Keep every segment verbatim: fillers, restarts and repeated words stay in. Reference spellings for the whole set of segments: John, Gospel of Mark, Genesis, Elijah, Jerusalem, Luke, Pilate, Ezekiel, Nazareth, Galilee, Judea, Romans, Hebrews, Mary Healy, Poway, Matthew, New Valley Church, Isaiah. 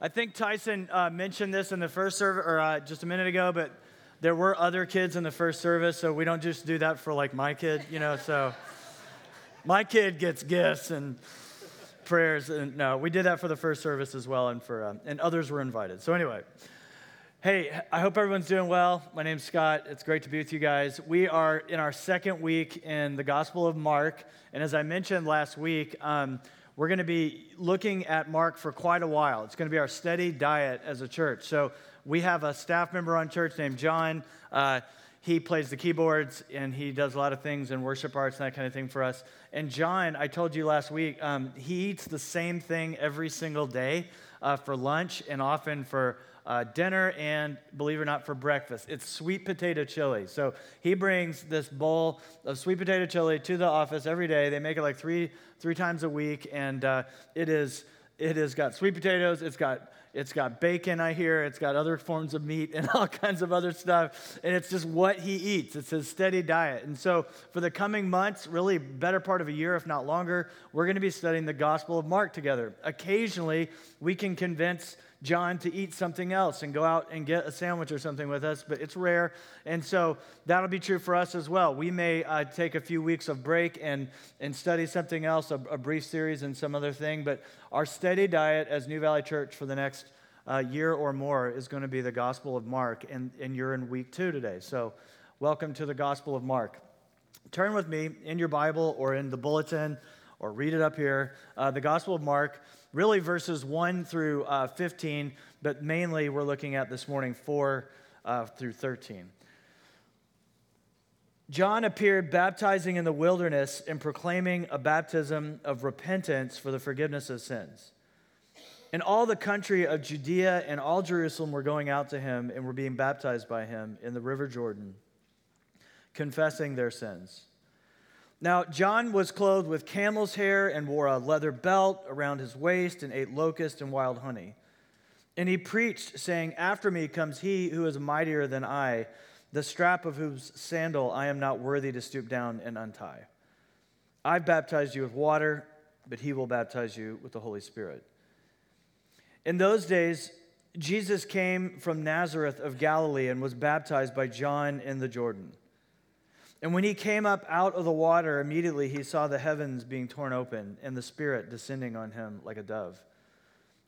I think Tyson uh, mentioned this in the first service, or uh, just a minute ago, but there were other kids in the first service, so we don't just do that for, like, my kid, you know, so my kid gets gifts and prayers, and no, we did that for the first service as well, and for um, and others were invited. So anyway, hey, I hope everyone's doing well. My name's Scott. It's great to be with you guys. We are in our second week in the Gospel of Mark, and as I mentioned last week, um, we're going to be looking at Mark for quite a while. It's going to be our steady diet as a church. So we have a staff member on church named John. Uh, he plays the keyboards, and he does a lot of things in worship arts and that kind of thing for us. And John, I told you last week, um, he eats the same thing every single day uh, for lunch and often for uh, dinner and, believe it or not, for breakfast. It's sweet potato chili. So he brings this bowl of sweet potato chili to the office every day. They make it like three three times a week, and uh, it is it has got sweet potatoes, it's got it's got bacon, I hear, it's got other forms of meat and all kinds of other stuff, and it's just what he eats. It's his steady diet. And so for the coming months, really better part of a year, if not longer, we're going to be studying the Gospel of Mark together. Occasionally, we can convince John to eat something else and go out and get a sandwich or something with us, but it's rare, and so that'll be true for us as well. We may uh, take a few weeks of break and and study something else, a, a brief series and some other thing, but our steady diet as New Valley Church for the next uh, year or more is going to be the Gospel of Mark, and, and you're in week two today, so welcome to the Gospel of Mark. Turn with me in your Bible or in the bulletin, or read it up here, uh, the Gospel of Mark, really verses one through uh, fifteen, but mainly we're looking at this morning four uh, through thirteen. John appeared baptizing in the wilderness and proclaiming a baptism of repentance for the forgiveness of sins. And all the country of Judea and all Jerusalem were going out to him and were being baptized by him in the river Jordan, confessing their sins. Now, John was clothed with camel's hair and wore a leather belt around his waist and ate locusts and wild honey. And he preached, saying, "After me comes he who is mightier than I, the strap of whose sandal I am not worthy to stoop down and untie. I've baptized you with water, but he will baptize you with the Holy Spirit." In those days, Jesus came from Nazareth of Galilee and was baptized by John in the Jordan. And when he came up out of the water, immediately he saw the heavens being torn open and the Spirit descending on him like a dove.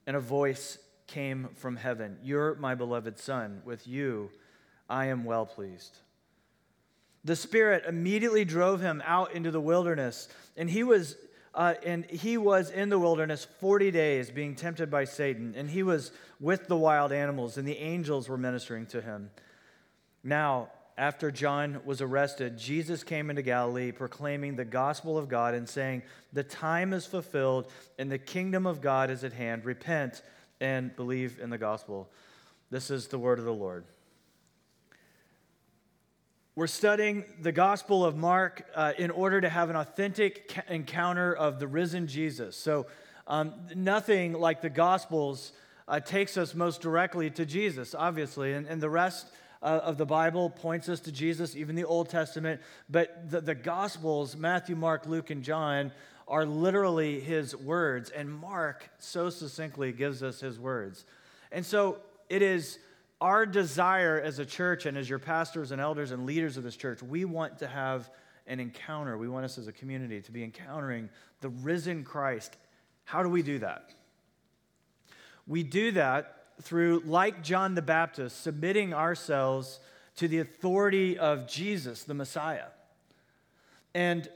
And a voice came from heaven, "You're my beloved Son. With you I am well pleased." The Spirit immediately drove him out into the wilderness, and he was uh, and he was in the wilderness forty days being tempted by Satan, and he was with the wild animals, and the angels were ministering to him. Now, after John was arrested, Jesus came into Galilee proclaiming the gospel of God and saying, "The time is fulfilled and the kingdom of God is at hand. Repent and believe in the gospel." This is the word of the Lord. We're studying the Gospel of Mark uh, in order to have an authentic ca- encounter of the risen Jesus. So um, nothing like the Gospels uh, takes us most directly to Jesus, obviously, and, and the rest Uh, of the Bible points us to Jesus, even the Old Testament, but the, the Gospels, Matthew, Mark, Luke, and John, are literally his words, and Mark so succinctly gives us his words. And so it is our desire as a church and as your pastors and elders and leaders of this church, we want to have an encounter. We want us as a community to be encountering the risen Christ. How do we do that? We do that through, like John the Baptist, submitting ourselves to the authority of Jesus, the Messiah. And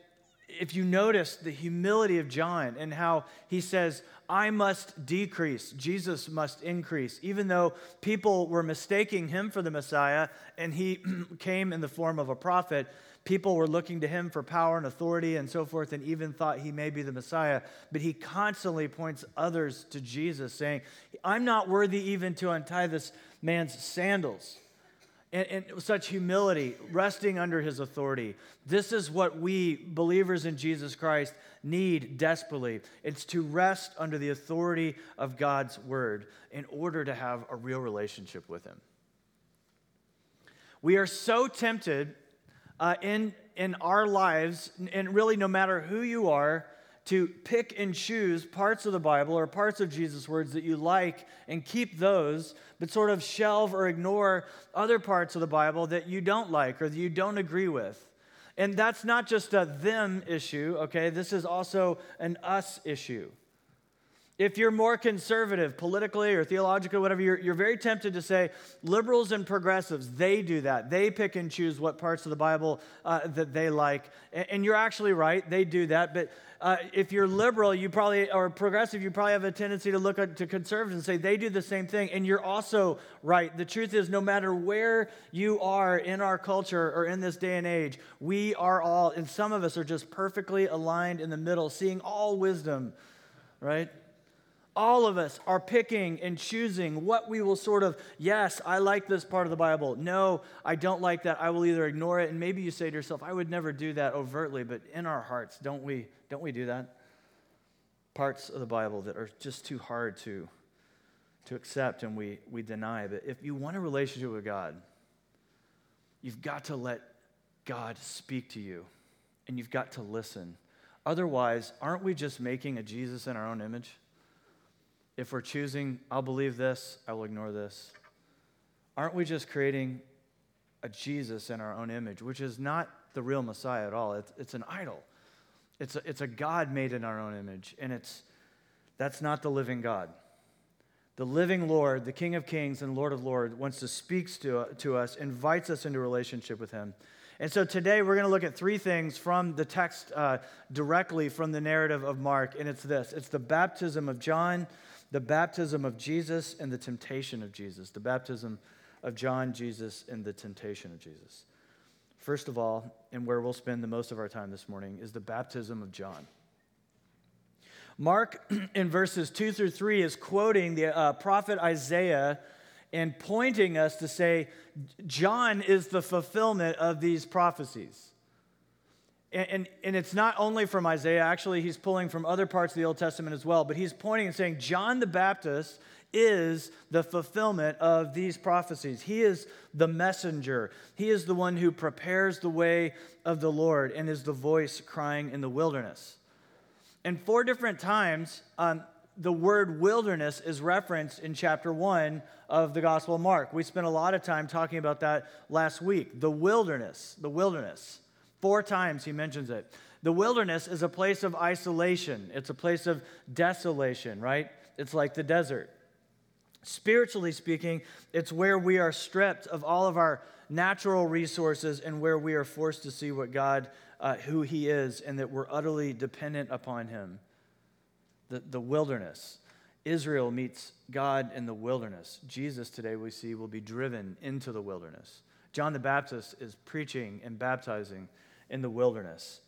if you notice the humility of John and how he says, "I must decrease, Jesus must increase," even though people were mistaking him for the Messiah and he came in the form of a prophet, people were looking to him for power and authority and so forth, and even thought he may be the Messiah. But he constantly points others to Jesus, saying, "I'm not worthy even to untie this man's sandals." And, and such humility, resting under his authority. This is what we, believers in Jesus Christ, need desperately. It's to rest under the authority of God's word in order to have a real relationship with him. We are so tempted Uh, in in our lives, and really no matter who you are, to pick and choose parts of the Bible or parts of Jesus' words that you like and keep those, but sort of shelve or ignore other parts of the Bible that you don't like or that you don't agree with. And that's not just a them issue, okay? This is also an us issue. If you're more conservative politically or theologically, whatever, you're, you're very tempted to say liberals and progressives, they do that. They pick and choose what parts of the Bible uh, that they like. And, and you're actually right. They do that. But uh, if you're liberal, you probably, or progressive, you probably have a tendency to look at, to conservatives and say they do the same thing. And you're also right. The truth is, no matter where you are in our culture or in this day and age, we are all, and some of us are just perfectly aligned in the middle, seeing all wisdom, right? All of us are picking and choosing what we will sort of, yes, I like this part of the Bible. No, I don't like that. I will either ignore it. And maybe you say to yourself, I would never do that overtly, but in our hearts, don't we, don't we do that? Parts of the Bible that are just too hard to, to accept and we, we deny. But if you want a relationship with God, you've got to let God speak to you and you've got to listen. Otherwise, aren't we just making a Jesus in our own image? If we're choosing, I'll believe this, I will ignore this. Aren't we just creating a Jesus in our own image, which is not the real Messiah at all? It's, it's an idol. It's a, it's a God made in our own image, and it's that's not the living God. The living Lord, the King of Kings and Lord of Lords, wants to speak to, to us, invites us into a relationship with him. And so today we're going to look at three things from the text uh, directly from the narrative of Mark, and it's this. It's the baptism of John, the baptism of Jesus, and the temptation of Jesus. The baptism of John, Jesus, and the temptation of Jesus. First of all, and where we'll spend the most of our time this morning, is the baptism of John. Mark, in verses two through three, is quoting the uh, prophet Isaiah and pointing us to say, John is the fulfillment of these prophecies. And, and, and it's not only from Isaiah. Actually, he's pulling from other parts of the Old Testament as well. But he's pointing and saying, John the Baptist is the fulfillment of these prophecies. He is the messenger. He is the one who prepares the way of the Lord and is the voice crying in the wilderness. And four different times, um, the word wilderness is referenced in chapter one of the Gospel of Mark. We spent a lot of time talking about that last week. The wilderness, the wilderness. Four times he mentions it. The wilderness is a place of isolation. It's a place of desolation, right? It's like the desert. Spiritually speaking, it's where we are stripped of all of our natural resources and where we are forced to see what God, uh, who he is, and that we're utterly dependent upon him. The, the wilderness. Israel meets God in the wilderness. Jesus today we see will be driven into the wilderness. John the Baptist is preaching and baptizing in the wilderness.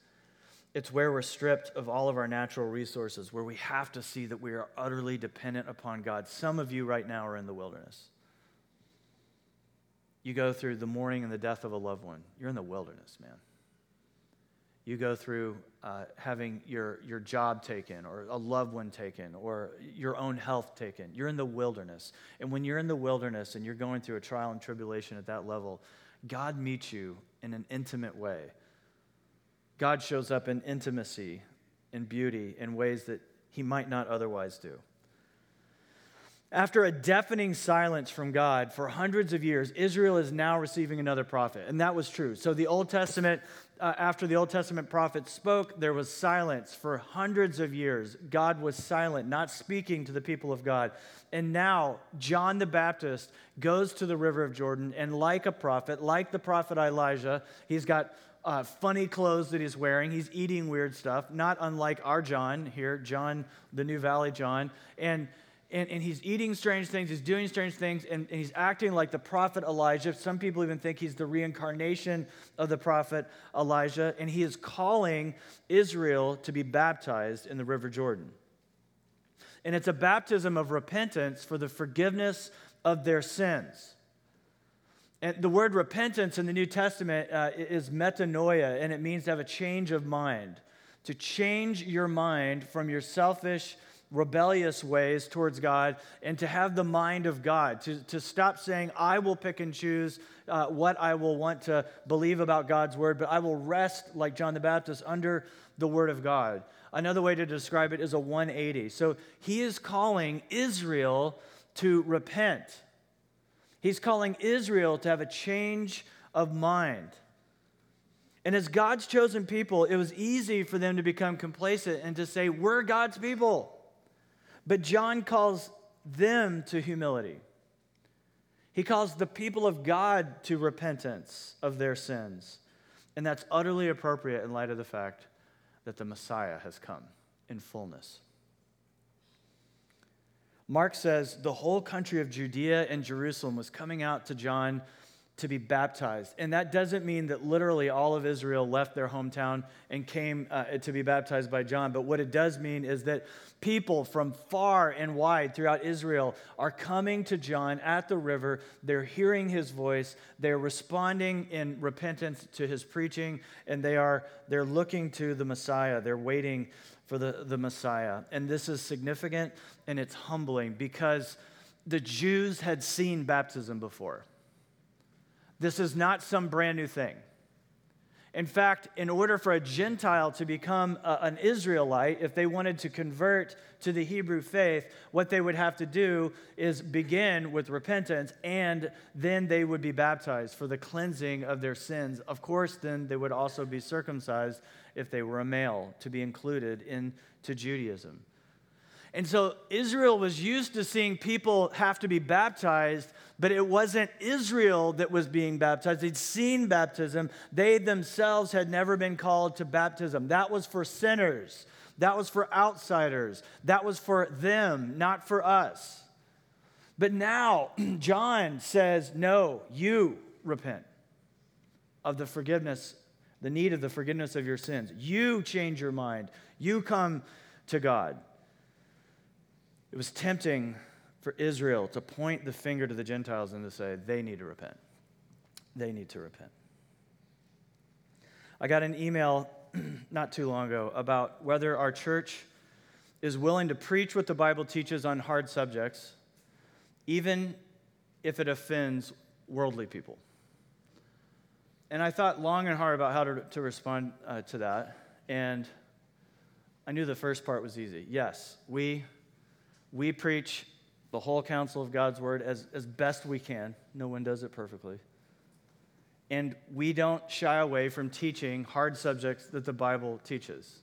It's where we're stripped of all of our natural resources, where we have to see that we are utterly dependent upon God. Some of you right now are in the wilderness. You go through the mourning and the death of a loved one. You're in the wilderness, man. You go through uh, having your, your job taken or a loved one taken or your own health taken. You're in the wilderness. And when you're in the wilderness and you're going through a trial and tribulation at that level, God meets you in an intimate way. God shows up in intimacy and beauty in ways that he might not otherwise do. After a deafening silence from God for hundreds of years, Israel is now receiving another prophet, and that was true. So the Old Testament, uh, after the Old Testament prophets spoke, there was silence for hundreds of years. God was silent, not speaking to the people of God. And now John the Baptist goes to the river of Jordan, and like a prophet, like the prophet Elijah, he's got Uh, funny clothes that he's wearing. He's eating weird stuff, not unlike our John here, John, the New Valley John. And and, and he's eating strange things. He's doing strange things. And, and he's acting like the prophet Elijah. Some people even think he's the reincarnation of the prophet Elijah. And he is calling Israel to be baptized in the River Jordan. And it's a baptism of repentance for the forgiveness of their sins. And the word repentance in the New Testament uh, is metanoia, and it means to have a change of mind, to change your mind from your selfish rebellious ways towards God and to have the mind of God, to, to stop saying, I will pick and choose uh, what I will want to believe about God's word, but I will rest, like John the Baptist, under the word of God. Another way to describe it is a one eighty. So he is calling Israel to repent. He's calling Israel to have a change of mind. And as God's chosen people, it was easy for them to become complacent and to say, we're God's people. But John calls them to humility. He calls the people of God to repentance of their sins. And that's utterly appropriate in light of the fact that the Messiah has come in fullness. Mark says the whole country of Judea and Jerusalem was coming out to John to be baptized. And that doesn't mean that literally all of Israel left their hometown and came uh, to be baptized by John. But what it does mean is that people from far and wide throughout Israel are coming to John at the river. They're hearing his voice. They're responding in repentance to his preaching. And they are, they're looking to the Messiah. They're waiting for the, the Messiah. And this is significant and it's humbling because the Jews had seen baptism before. This is not some brand new thing. In fact, in order for a Gentile to become a, an Israelite, if they wanted to convert to the Hebrew faith, what they would have to do is begin with repentance, and then they would be baptized for the cleansing of their sins. Of course, then they would also be circumcised if they were a male to be included into Judaism. And so Israel was used to seeing people have to be baptized, but it wasn't Israel that was being baptized. They'd seen baptism. They themselves had never been called to baptism. That was for sinners. That was for outsiders. That was for them, not for us. But now John says, no, you repent of the forgiveness, the need of the forgiveness of your sins. You change your mind. You come to God. It was tempting for Israel to point the finger to the Gentiles and to say, they need to repent. They need to repent. I got an email not too long ago about whether our church is willing to preach what the Bible teaches on hard subjects, even if it offends worldly people. And I thought long and hard about how to, to respond uh, to that. And I knew the first part was easy. Yes, we... We preach the whole counsel of God's word as, as best we can. No one does it perfectly. And we don't shy away from teaching hard subjects that the Bible teaches.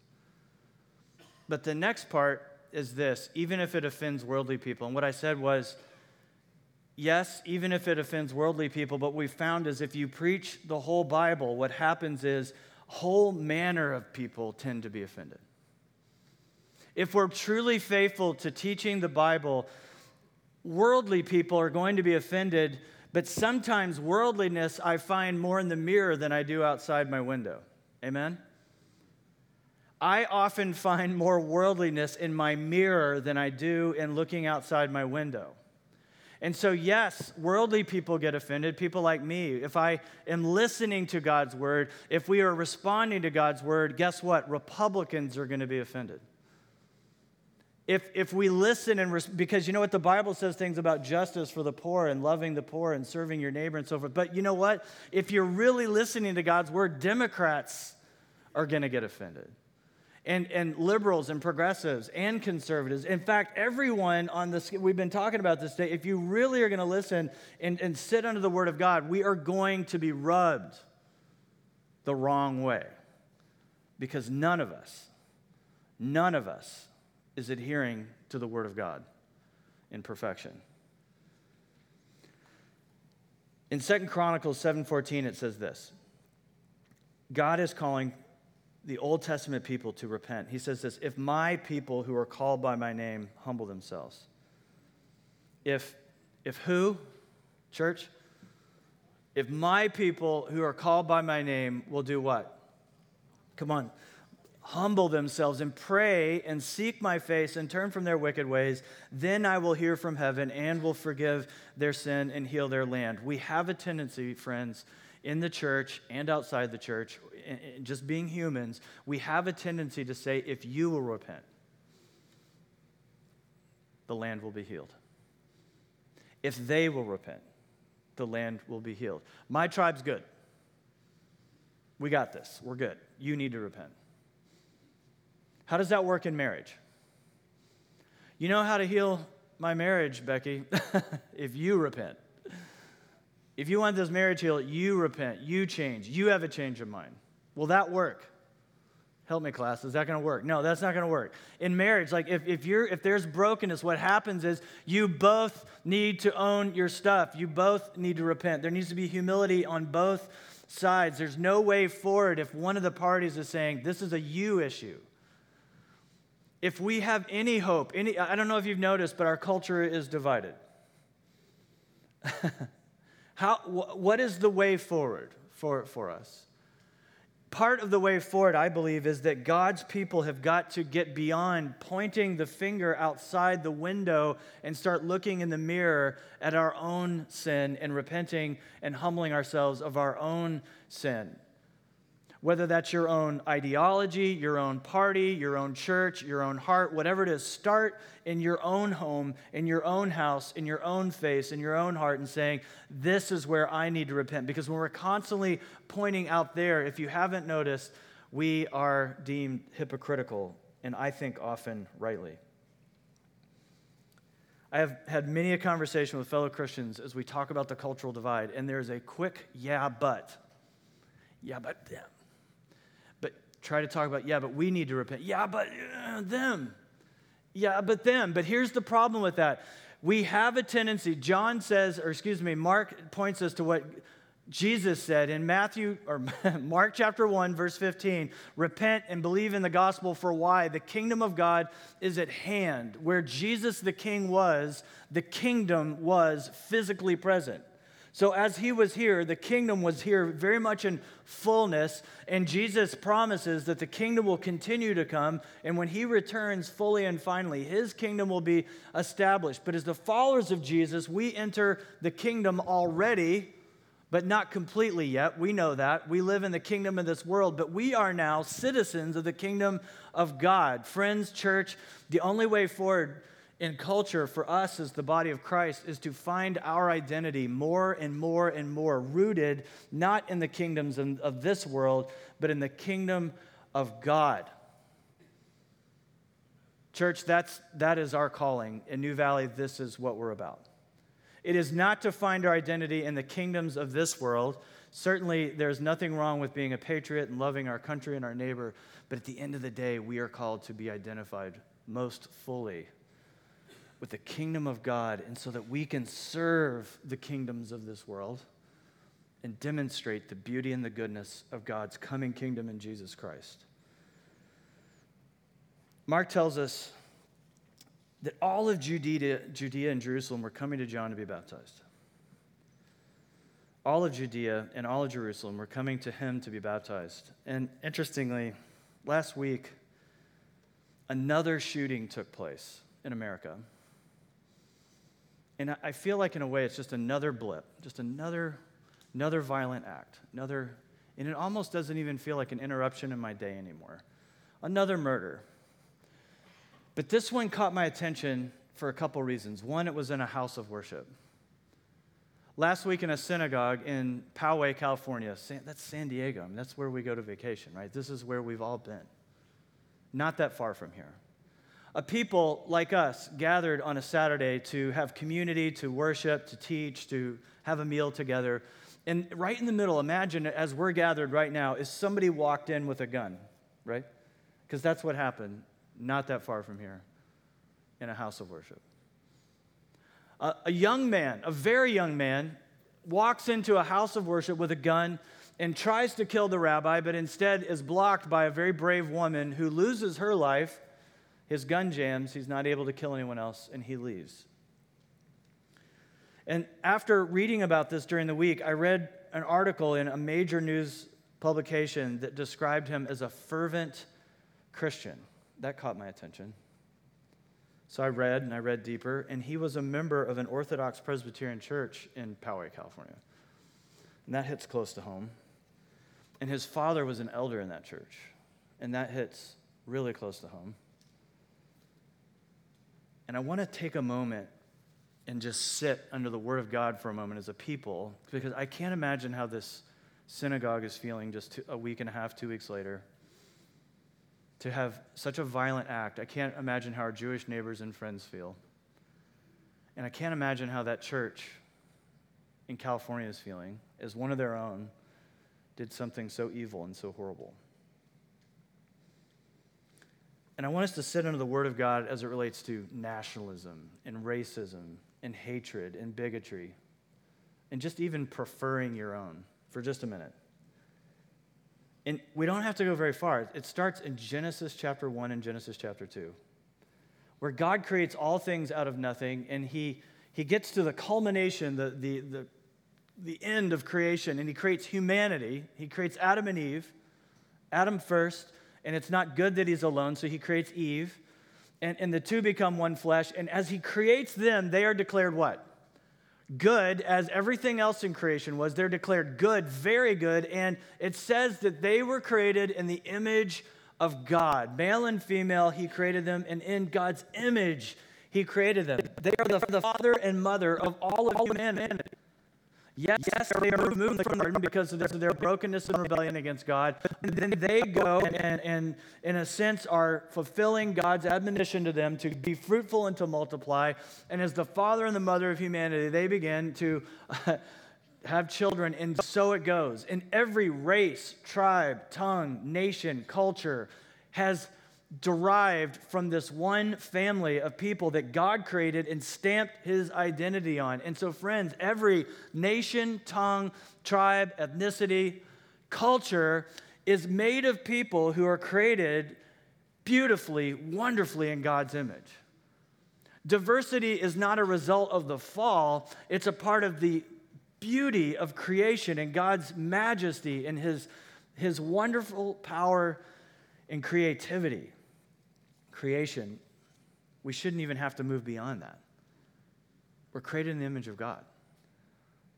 But the next part is this, even if it offends worldly people. And what I said was, yes, even if it offends worldly people, but what we found is if you preach the whole Bible, what happens is whole manner of people tend to be offended. If we're truly faithful to teaching the Bible, worldly people are going to be offended, but sometimes worldliness I find more in the mirror than I do outside my window. Amen? I often find more worldliness in my mirror than I do in looking outside my window. And so, yes, worldly people get offended, people like me. If I am listening to God's word, if we are responding to God's word, guess what? Republicans are going to be offended. If if we listen and res- because you know what the Bible says, things about justice for the poor and loving the poor and serving your neighbor and so forth. But you know what? If you're really listening to God's word, Democrats are going to get offended, and and liberals and progressives and conservatives. In fact, everyone on this, we've been talking about this today. If you really are going to listen and, and sit under the word of God, we are going to be rubbed the wrong way, because none of us, none of us. is adhering to the word of God in perfection. In Second Chronicles seven fourteen, it says this. God is calling the Old Testament people to repent. He says this, if my people who are called by my name humble themselves. If, if who, church? If my people who are called by my name will do what? Come on. Humble themselves and pray and seek my face and turn from their wicked ways, then I will hear from heaven and will forgive their sin and heal their land. We have a tendency, friends, in the church and outside the church, just being humans, we have a tendency to say, if you will repent, the land will be healed. If they will repent, the land will be healed. My tribe's good. We got this. We're good. You need to repent. How does that work in marriage? You know how to heal my marriage, Becky, if you repent. If you want this marriage healed, you repent, you change, you have a change of mind. Will that work? Help me, class. Is that going to work? No, that's not going to work. In marriage, like if if you're if there's brokenness, what happens is you both need to own your stuff. You both need to repent. There needs to be humility on both sides. There's no way forward if one of the parties is saying, this is a you issue. If we have any hope, any I don't know if you've noticed, but our culture is divided. How? Wh- what is the way forward for, for us? Part of the way forward, I believe, is that God's people have got to get beyond pointing the finger outside the window and start looking in the mirror at our own sin and repenting and humbling ourselves of our own sin. Whether that's your own ideology, your own party, your own church, your own heart, whatever it is, start in your own home, in your own house, in your own face, in your own heart, and saying, this is where I need to repent. Because when we're constantly pointing out there, if you haven't noticed, we are deemed hypocritical, and I think often rightly. I have had many a conversation with fellow Christians as we talk about the cultural divide, and there's a quick, yeah, but. Yeah, but yeah. But try to talk about, yeah, but we need to repent. Yeah, but uh, them. Yeah, but them. But here's the problem with that. We have a tendency, John says, or excuse me, Mark points us to what Jesus said in Matthew, or Mark chapter one, verse fifteen, repent and believe in the gospel, for why? The kingdom of God is at hand. Where Jesus the king was, the kingdom was physically present. So as he was here, the kingdom was here very much in fullness, and Jesus promises that the kingdom will continue to come, and when he returns fully and finally, his kingdom will be established. But as the followers of Jesus, we enter the kingdom already, but not completely yet. We know that. We live in the kingdom of this world, but we are now citizens of the kingdom of God. Friends, church, the only way forward in culture, for us as the body of Christ, is to find our identity more and more and more rooted not in the kingdoms of this world, but in the kingdom of God. Church, that's, that is our calling. In New Valley, this is what we're about. It is not to find our identity in the kingdoms of this world. Certainly, there's nothing wrong with being a patriot and loving our country and our neighbor, but at the end of the day, we are called to be identified most fully with the kingdom of God, and so that we can serve the kingdoms of this world and demonstrate the beauty and the goodness of God's coming kingdom in Jesus Christ. Mark tells us that all of Judea, Judea and Jerusalem were coming to John to be baptized. All of Judea and all of Jerusalem were coming to him to be baptized. And interestingly, last week, another shooting took place in America. And I feel like in a way it's just another blip, just another another violent act, another, and it almost doesn't even feel like an interruption in my day anymore. Another murder. But this one caught my attention for a couple reasons. One, it was in a house of worship. Last week in a synagogue in Poway, California, San, that's San Diego, I mean, that's where we go to vacation, right? This is where we've all been. Not that far from here. A people like us gathered on a Saturday to have community, to worship, to teach, to have a meal together. And right in the middle, imagine as we're gathered right now, is somebody walked in with a gun, right? Because that's what happened not that far from here in a house of worship. A, a young man, a very young man, walks into a house of worship with a gun and tries to kill the rabbi, but instead is blocked by a very brave woman who loses her life. His gun jams, he's not able to kill anyone else, and he leaves. And after reading about this during the week, I read an article in a major news publication that described him as a fervent Christian. That caught my attention. So I read, and I read deeper, and he was a member of an Orthodox Presbyterian church in Poway, California. And that hits close to home. And his father was an elder in that church, and that hits really close to home. And I want to take a moment and just sit under the Word of God for a moment as a people, because I can't imagine how this synagogue is feeling just two, a week and a half, two weeks later, to have such a violent act. I can't imagine how our Jewish neighbors and friends feel. And I can't imagine how that church in California is feeling, as one of their own did something so evil and so horrible. And I want us to sit under the Word of God as it relates to nationalism and racism and hatred and bigotry and just even preferring your own for just a minute. And we don't have to go very far. It starts in Genesis chapter one and Genesis chapter two, where God creates all things out of nothing, and he he gets to the culmination, the the the, the end of creation, and he creates humanity. He creates Adam and Eve, Adam first, and it's not good that he's alone, so he creates Eve, and, and the two become one flesh, and as he creates them, they are declared what? Good, as everything else in creation was. They're declared good, very good, and it says that they were created in the image of God. Male and female, he created them, and in God's image, he created them. They are the father and mother of all of humanity. Yes, yes, they are removed from the garden because of their, their brokenness and rebellion against God. And then they go and, and, and, in a sense, are fulfilling God's admonition to them to be fruitful and to multiply. And as the father and the mother of humanity, they begin to uh, have children. And so it goes. And every race, tribe, tongue, nation, culture has derived from this one family of people that God created and stamped his identity on. And so, friends, every nation, tongue, tribe, ethnicity, culture is made of people who are created beautifully, wonderfully in God's image. Diversity is not a result of the fall. It's a part of the beauty of creation and God's majesty and his, his wonderful power and creativity. Creation, we shouldn't even have to move beyond that. We're created in the image of God.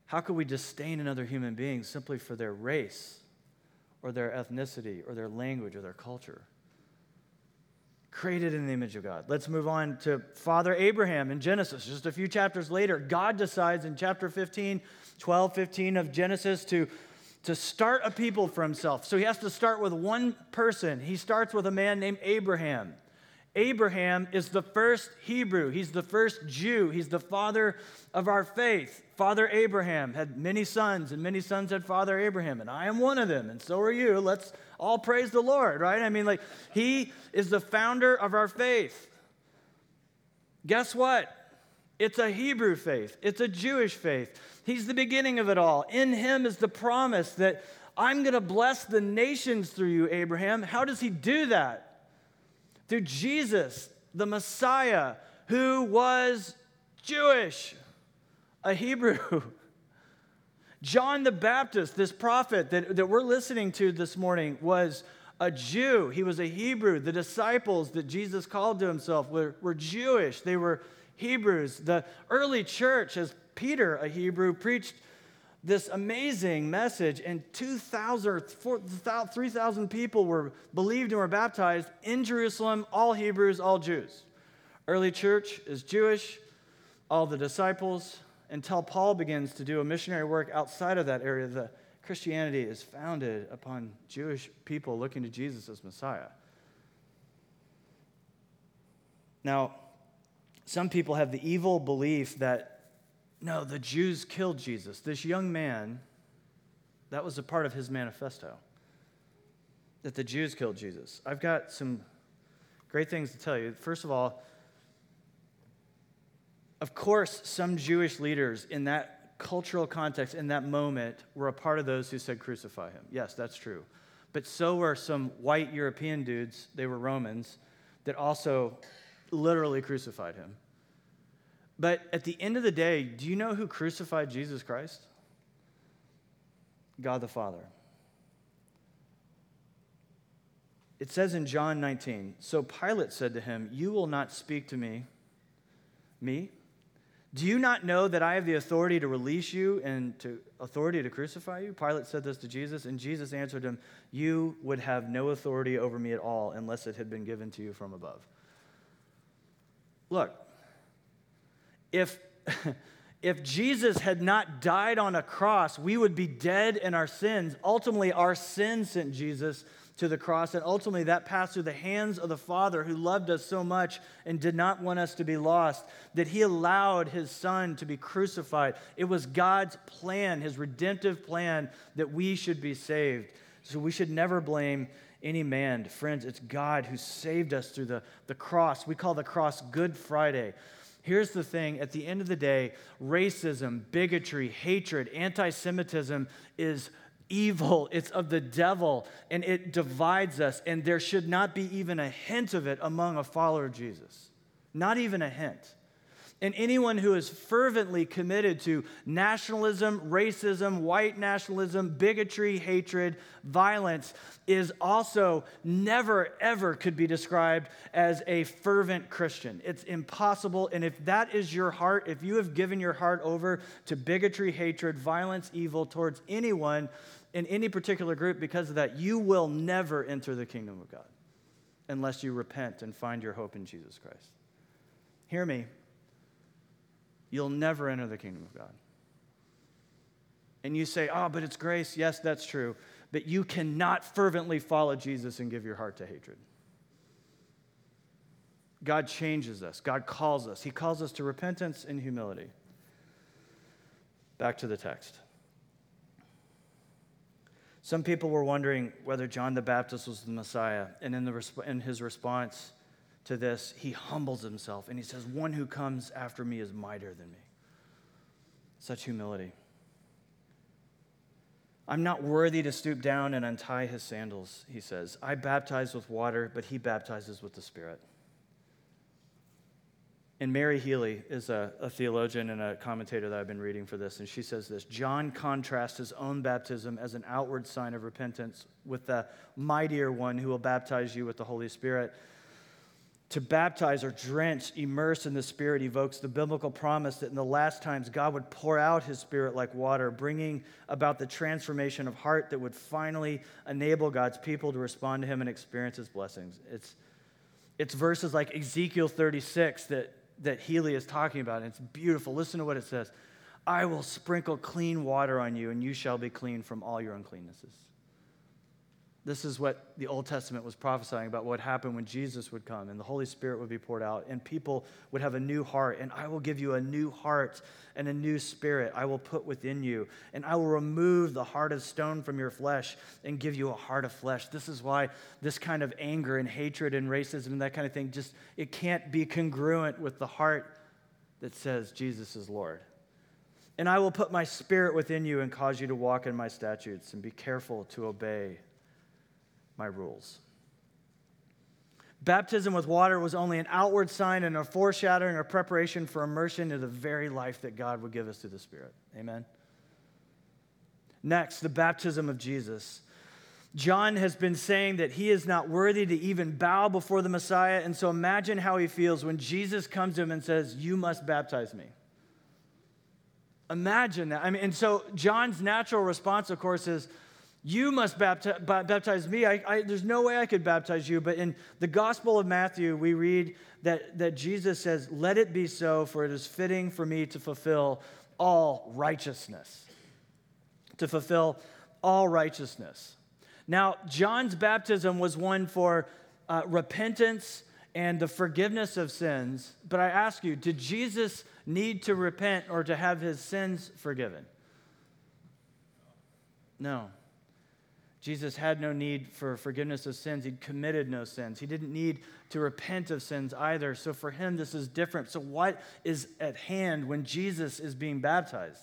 How could we disdain another human being simply for their race or their ethnicity or their language or their culture? Created in the image of God. Let's move on to Father Abraham in Genesis. Just a few chapters later, God decides in chapter fifteen, twelve, fifteen of Genesis to to start a people for himself. So he has to start with one person. He starts with a man named Abraham. Abraham is the first Hebrew. He's the first Jew. He's the father of our faith. Father Abraham had many sons, and many sons had Father Abraham, and I am one of them, and so are you. Let's all praise the Lord, right? I mean, like, he is the founder of our faith. Guess what? It's a Hebrew faith. It's a Jewish faith. He's the beginning of it all. In him is the promise that I'm going to bless the nations through you, Abraham. How does he do that? Through Jesus, the Messiah, who was Jewish, a Hebrew. John the Baptist, this prophet that, that we're listening to this morning, was a Jew. He was a Hebrew. The disciples that Jesus called to himself were, were Jewish. They were Hebrews. The early church, as Peter, a Hebrew, preached this amazing message, and two thousand, three thousand people were believed and were baptized in Jerusalem, all Hebrews, all Jews. Early church is Jewish, all the disciples, until Paul begins to do a missionary work outside of that area. The Christianity is founded upon Jewish people looking to Jesus as Messiah. Now, some people have the evil belief that, no, the Jews killed Jesus. This young man, that was a part of his manifesto, that the Jews killed Jesus. I've got some great things to tell you. First of all, of course, some Jewish leaders in that cultural context, in that moment, were a part of those who said, crucify him. Yes, that's true. But so were some white European dudes, they were Romans, that also literally crucified him. But at the end of the day, do you know who crucified Jesus Christ? God the Father. It says in John nineteen, so Pilate said to him, you will not speak to me. Me? Do you not know that I have the authority to release you and to authority to crucify you? Pilate said this to Jesus, and Jesus answered him, you would have no authority over me at all unless it had been given to you from above. Look, if if Jesus had not died on a cross, we would be dead in our sins. Ultimately, our sin sent Jesus to the cross, and ultimately that passed through the hands of the Father who loved us so much and did not want us to be lost, that he allowed his Son to be crucified. It was God's plan, his redemptive plan, that we should be saved. So we should never blame any man. Friends, it's God who saved us through the, the cross. We call the cross Good Friday. Here's the thing, at the end of the day, racism, bigotry, hatred, anti-Semitism is evil, it's of the devil, and it divides us, and there should not be even a hint of it among a follower of Jesus. Not even a hint. And anyone who is fervently committed to nationalism, racism, white nationalism, bigotry, hatred, violence is also never, ever could be described as a fervent Christian. It's impossible. And if that is your heart, if you have given your heart over to bigotry, hatred, violence, evil towards anyone in any particular group because of that, you will never enter the kingdom of God unless you repent and find your hope in Jesus Christ. Hear me. You'll never enter the kingdom of God. And you say, oh, but it's grace. Yes, that's true. But you cannot fervently follow Jesus and give your heart to hatred. God changes us. God calls us. He calls us to repentance and humility. Back to the text. Some people were wondering whether John the Baptist was the Messiah. And in, the, in his response to this, he humbles himself, and he says, one who comes after me is mightier than me. Such humility. I'm not worthy to stoop down and untie his sandals, he says. I baptize with water, but he baptizes with the Spirit. And Mary Healy is a, a theologian and a commentator that I've been reading for this, and she says this, John contrasts his own baptism as an outward sign of repentance with the mightier one who will baptize you with the Holy Spirit. To baptize or drench, immerse in the Spirit evokes the biblical promise that in the last times God would pour out his Spirit like water, bringing about the transformation of heart that would finally enable God's people to respond to him and experience his blessings. It's it's verses like Ezekiel thirty-six that, that Healy is talking about, and it's beautiful. Listen to what it says. I will sprinkle clean water on you, and you shall be clean from all your uncleannesses. This is what the Old Testament was prophesying about what would happen when Jesus would come and the Holy Spirit would be poured out and people would have a new heart, and I will give you a new heart and a new spirit I will put within you, and I will remove the heart of stone from your flesh and give you a heart of flesh. This is why this kind of anger and hatred and racism and that kind of thing, just it can't be congruent with the heart that says Jesus is Lord. And I will put my Spirit within you and cause you to walk in my statutes and be careful to obey my rules. Baptism with water was only an outward sign and a foreshadowing or preparation for immersion into the very life that God would give us through the Spirit. Amen. Next, the baptism of Jesus. John has been saying that he is not worthy to even bow before the Messiah, and so imagine how he feels when Jesus comes to him and says, you must baptize me. Imagine that. I mean, and so John's natural response, of course, is, you must baptize, baptize me. I, I, there's no way I could baptize you. But in the Gospel of Matthew, we read that, that Jesus says, let it be so, for it is fitting for me to fulfill all righteousness. To fulfill all righteousness. Now, John's baptism was one for uh, repentance and the forgiveness of sins. But I ask you, did Jesus need to repent or to have his sins forgiven? No. Jesus had no need for forgiveness of sins. He'd committed no sins. He didn't need to repent of sins either. So for him, this is different. So what is at hand when Jesus is being baptized?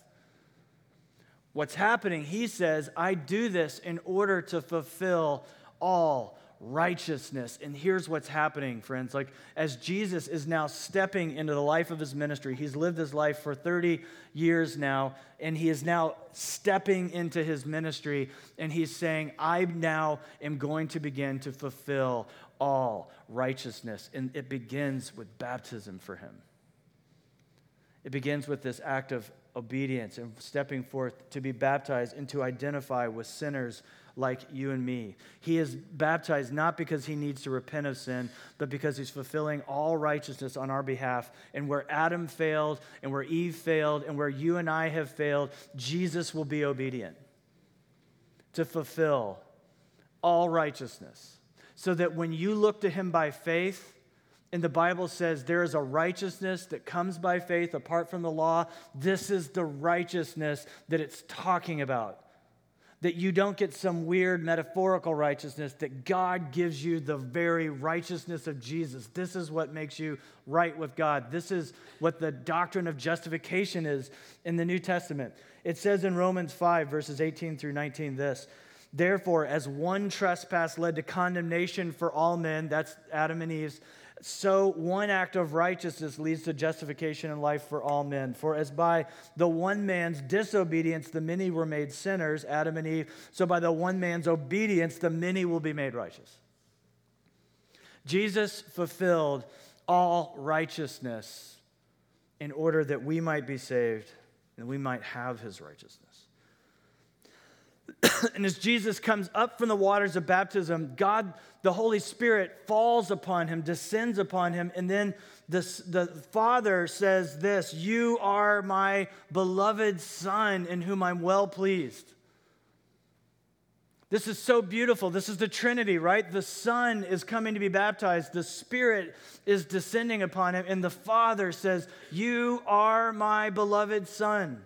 What's happening, he says, I do this in order to fulfill all righteousness. And here's what's happening, friends. Like, as Jesus is now stepping into the life of his ministry, he's lived his life for thirty years now, and he is now stepping into his ministry, and he's saying, I now am going to begin to fulfill all righteousness. And it begins with baptism for him. It begins with this act of obedience and stepping forth to be baptized and to identify with sinners like you and me. He is baptized not because he needs to repent of sin, but because he's fulfilling all righteousness on our behalf. And where Adam failed, and where Eve failed, and where you and I have failed, Jesus will be obedient to fulfill all righteousness. So that when you look to him by faith, and the Bible says there is a righteousness that comes by faith apart from the law, this is the righteousness that it's talking about. That you don't get some weird metaphorical righteousness, that God gives you the very righteousness of Jesus. This is what makes you right with God. This is what the doctrine of justification is in the New Testament. It says in Romans five, verses eighteen through nineteen, this: therefore, as one trespass led to condemnation for all men, that's Adam and Eve's, so one act of righteousness leads to justification and life for all men. For as by the one man's disobedience the many were made sinners, Adam and Eve, so by the one man's obedience the many will be made righteous. Jesus fulfilled all righteousness in order that we might be saved and we might have his righteousness. And as Jesus comes up from the waters of baptism, God, the Holy Spirit, falls upon him, descends upon him, and then the, the Father says this: you are my beloved Son in whom I'm well pleased. This is so beautiful. This is the Trinity, right? The Son is coming to be baptized. The Spirit is descending upon him, and the Father says, you are my beloved Son.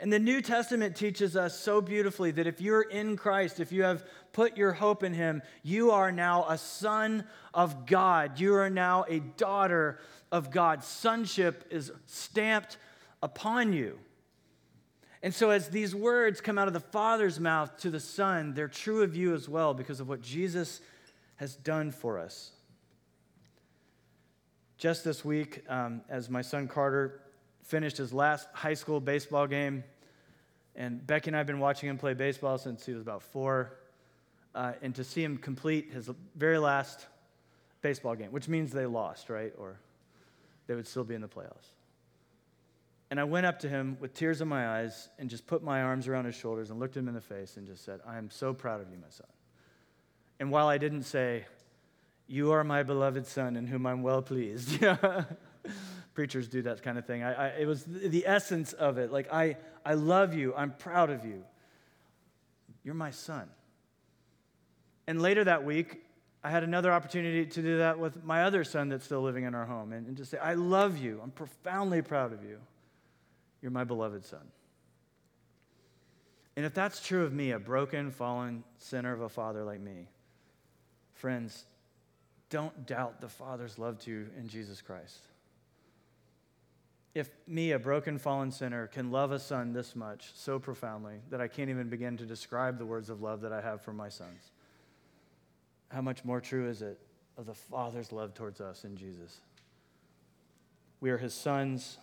And the New Testament teaches us so beautifully that if you're in Christ, if you have put your hope in him, you are now a son of God. You are now a daughter of God. Sonship is stamped upon you. And so as these words come out of the Father's mouth to the Son, they're true of you as well because of what Jesus has done for us. Just this week, um, as my son Carter finished his last high school baseball game, and Becky and I have been watching him play baseball since he was about four, uh, and to see him complete his very last baseball game, which means they lost, right? Or they would still be in the playoffs. And I went up to him with tears in my eyes and just put my arms around his shoulders and looked him in the face and just said, I am so proud of you, my son. And while I didn't say, you are my beloved son in whom I'm well pleased, preachers do that kind of thing. I, I, it was the essence of it. Like, I, I love you. I'm proud of you. You're my son. And later that week, I had another opportunity to do that with my other son that's still living in our home and, and just say, I love you. I'm profoundly proud of you. You're my beloved son. And if that's true of me, a broken, fallen sinner of a father like me, friends, don't doubt the Father's love to you in Jesus Christ. If me, a broken, fallen sinner, can love a son this much, so profoundly, that I can't even begin to describe the words of love that I have for my sons, how much more true is it of the Father's love towards us in Jesus? We are his sons,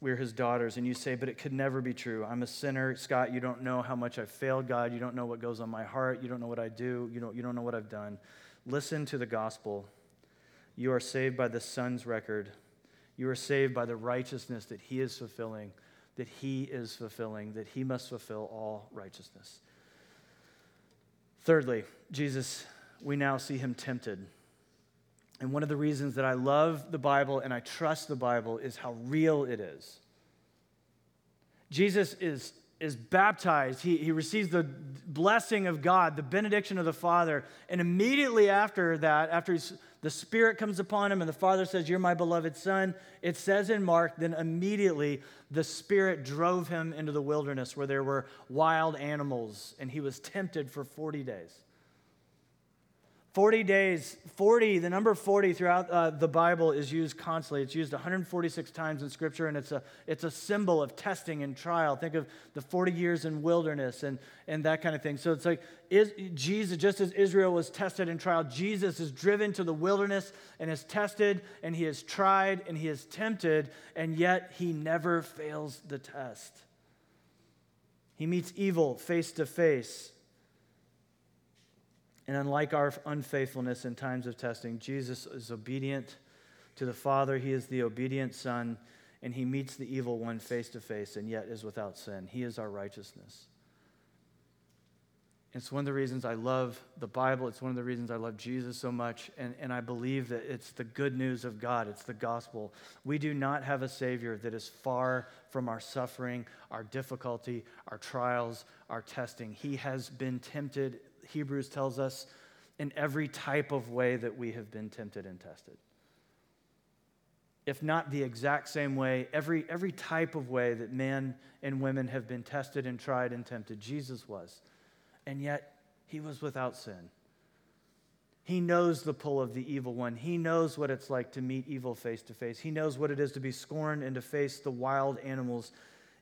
we are his daughters, and you say, but it could never be true. I'm a sinner. Scott, you don't know how much I've failed God. You don't know what goes on my heart. You don't know what I do. You don't, you don't know what I've done. Listen to the gospel. You are saved by the Son's record. You are saved by the righteousness that he is fulfilling, that he is fulfilling, that he must fulfill all righteousness. Thirdly, Jesus, we now see him tempted. And one of the reasons that I love the Bible and I trust the Bible is how real it is. Jesus is, is baptized. He, he receives the blessing of God, the benediction of the Father. And immediately after that, after he's the Spirit comes upon him, and the Father says, you're my beloved Son. It says in Mark, then immediately the Spirit drove him into the wilderness where there were wild animals, and he was tempted for forty days. forty days, forty, the number forty throughout uh, the Bible is used constantly. It's used one hundred forty-six times in Scripture, and it's a it's a symbol of testing and trial. Think of the forty years in wilderness and, and that kind of thing. So it's like is, Jesus, just as Israel was tested and trialed, Jesus is driven to the wilderness and is tested, and he is tried, and he is tempted, and yet he never fails the test. He meets evil face to face. And unlike our unfaithfulness in times of testing, Jesus is obedient to the Father. He is the obedient Son, and he meets the evil one face to face and yet is without sin. He is our righteousness. It's one of the reasons I love the Bible. It's one of the reasons I love Jesus so much. And, and I believe that it's the good news of God. It's the gospel. We do not have a Savior that is far from our suffering, our difficulty, our trials, our testing. He has been tempted, Hebrews tells us, in every type of way that we have been tempted and tested. If not the exact same way, every, every type of way that men and women have been tested and tried and tempted, Jesus was. And yet, he was without sin. He knows the pull of the evil one. He knows what it's like to meet evil face to face. He knows what it is to be scorned and to face the wild animals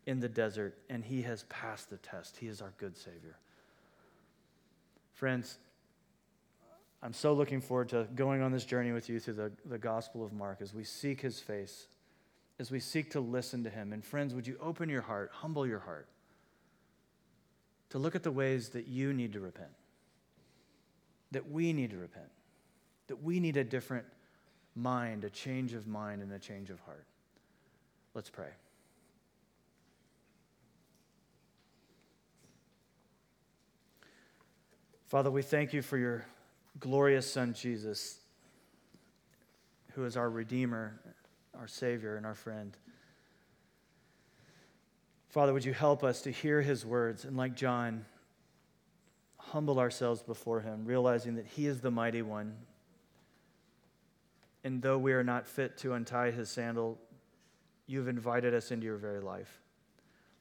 in the desert. And he has passed the test. He is our good Savior. Friends, I'm so looking forward to going on this journey with you through the, the Gospel of Mark as we seek his face, as we seek to listen to him. And friends, would you open your heart, humble your heart, to look at the ways that you need to repent, that we need to repent, that we need a different mind, a change of mind, and a change of heart. Let's pray. Father, we thank you for your glorious Son, Jesus, who is our Redeemer, our Savior, and our friend. Father, would you help us to hear his words and, like John, humble ourselves before him, realizing that he is the mighty one. And though we are not fit to untie his sandal, you've invited us into your very life.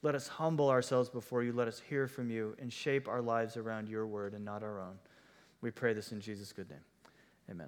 Let us humble ourselves before you. Let us hear from you and shape our lives around your word and not our own. We pray this in Jesus' good name. Amen.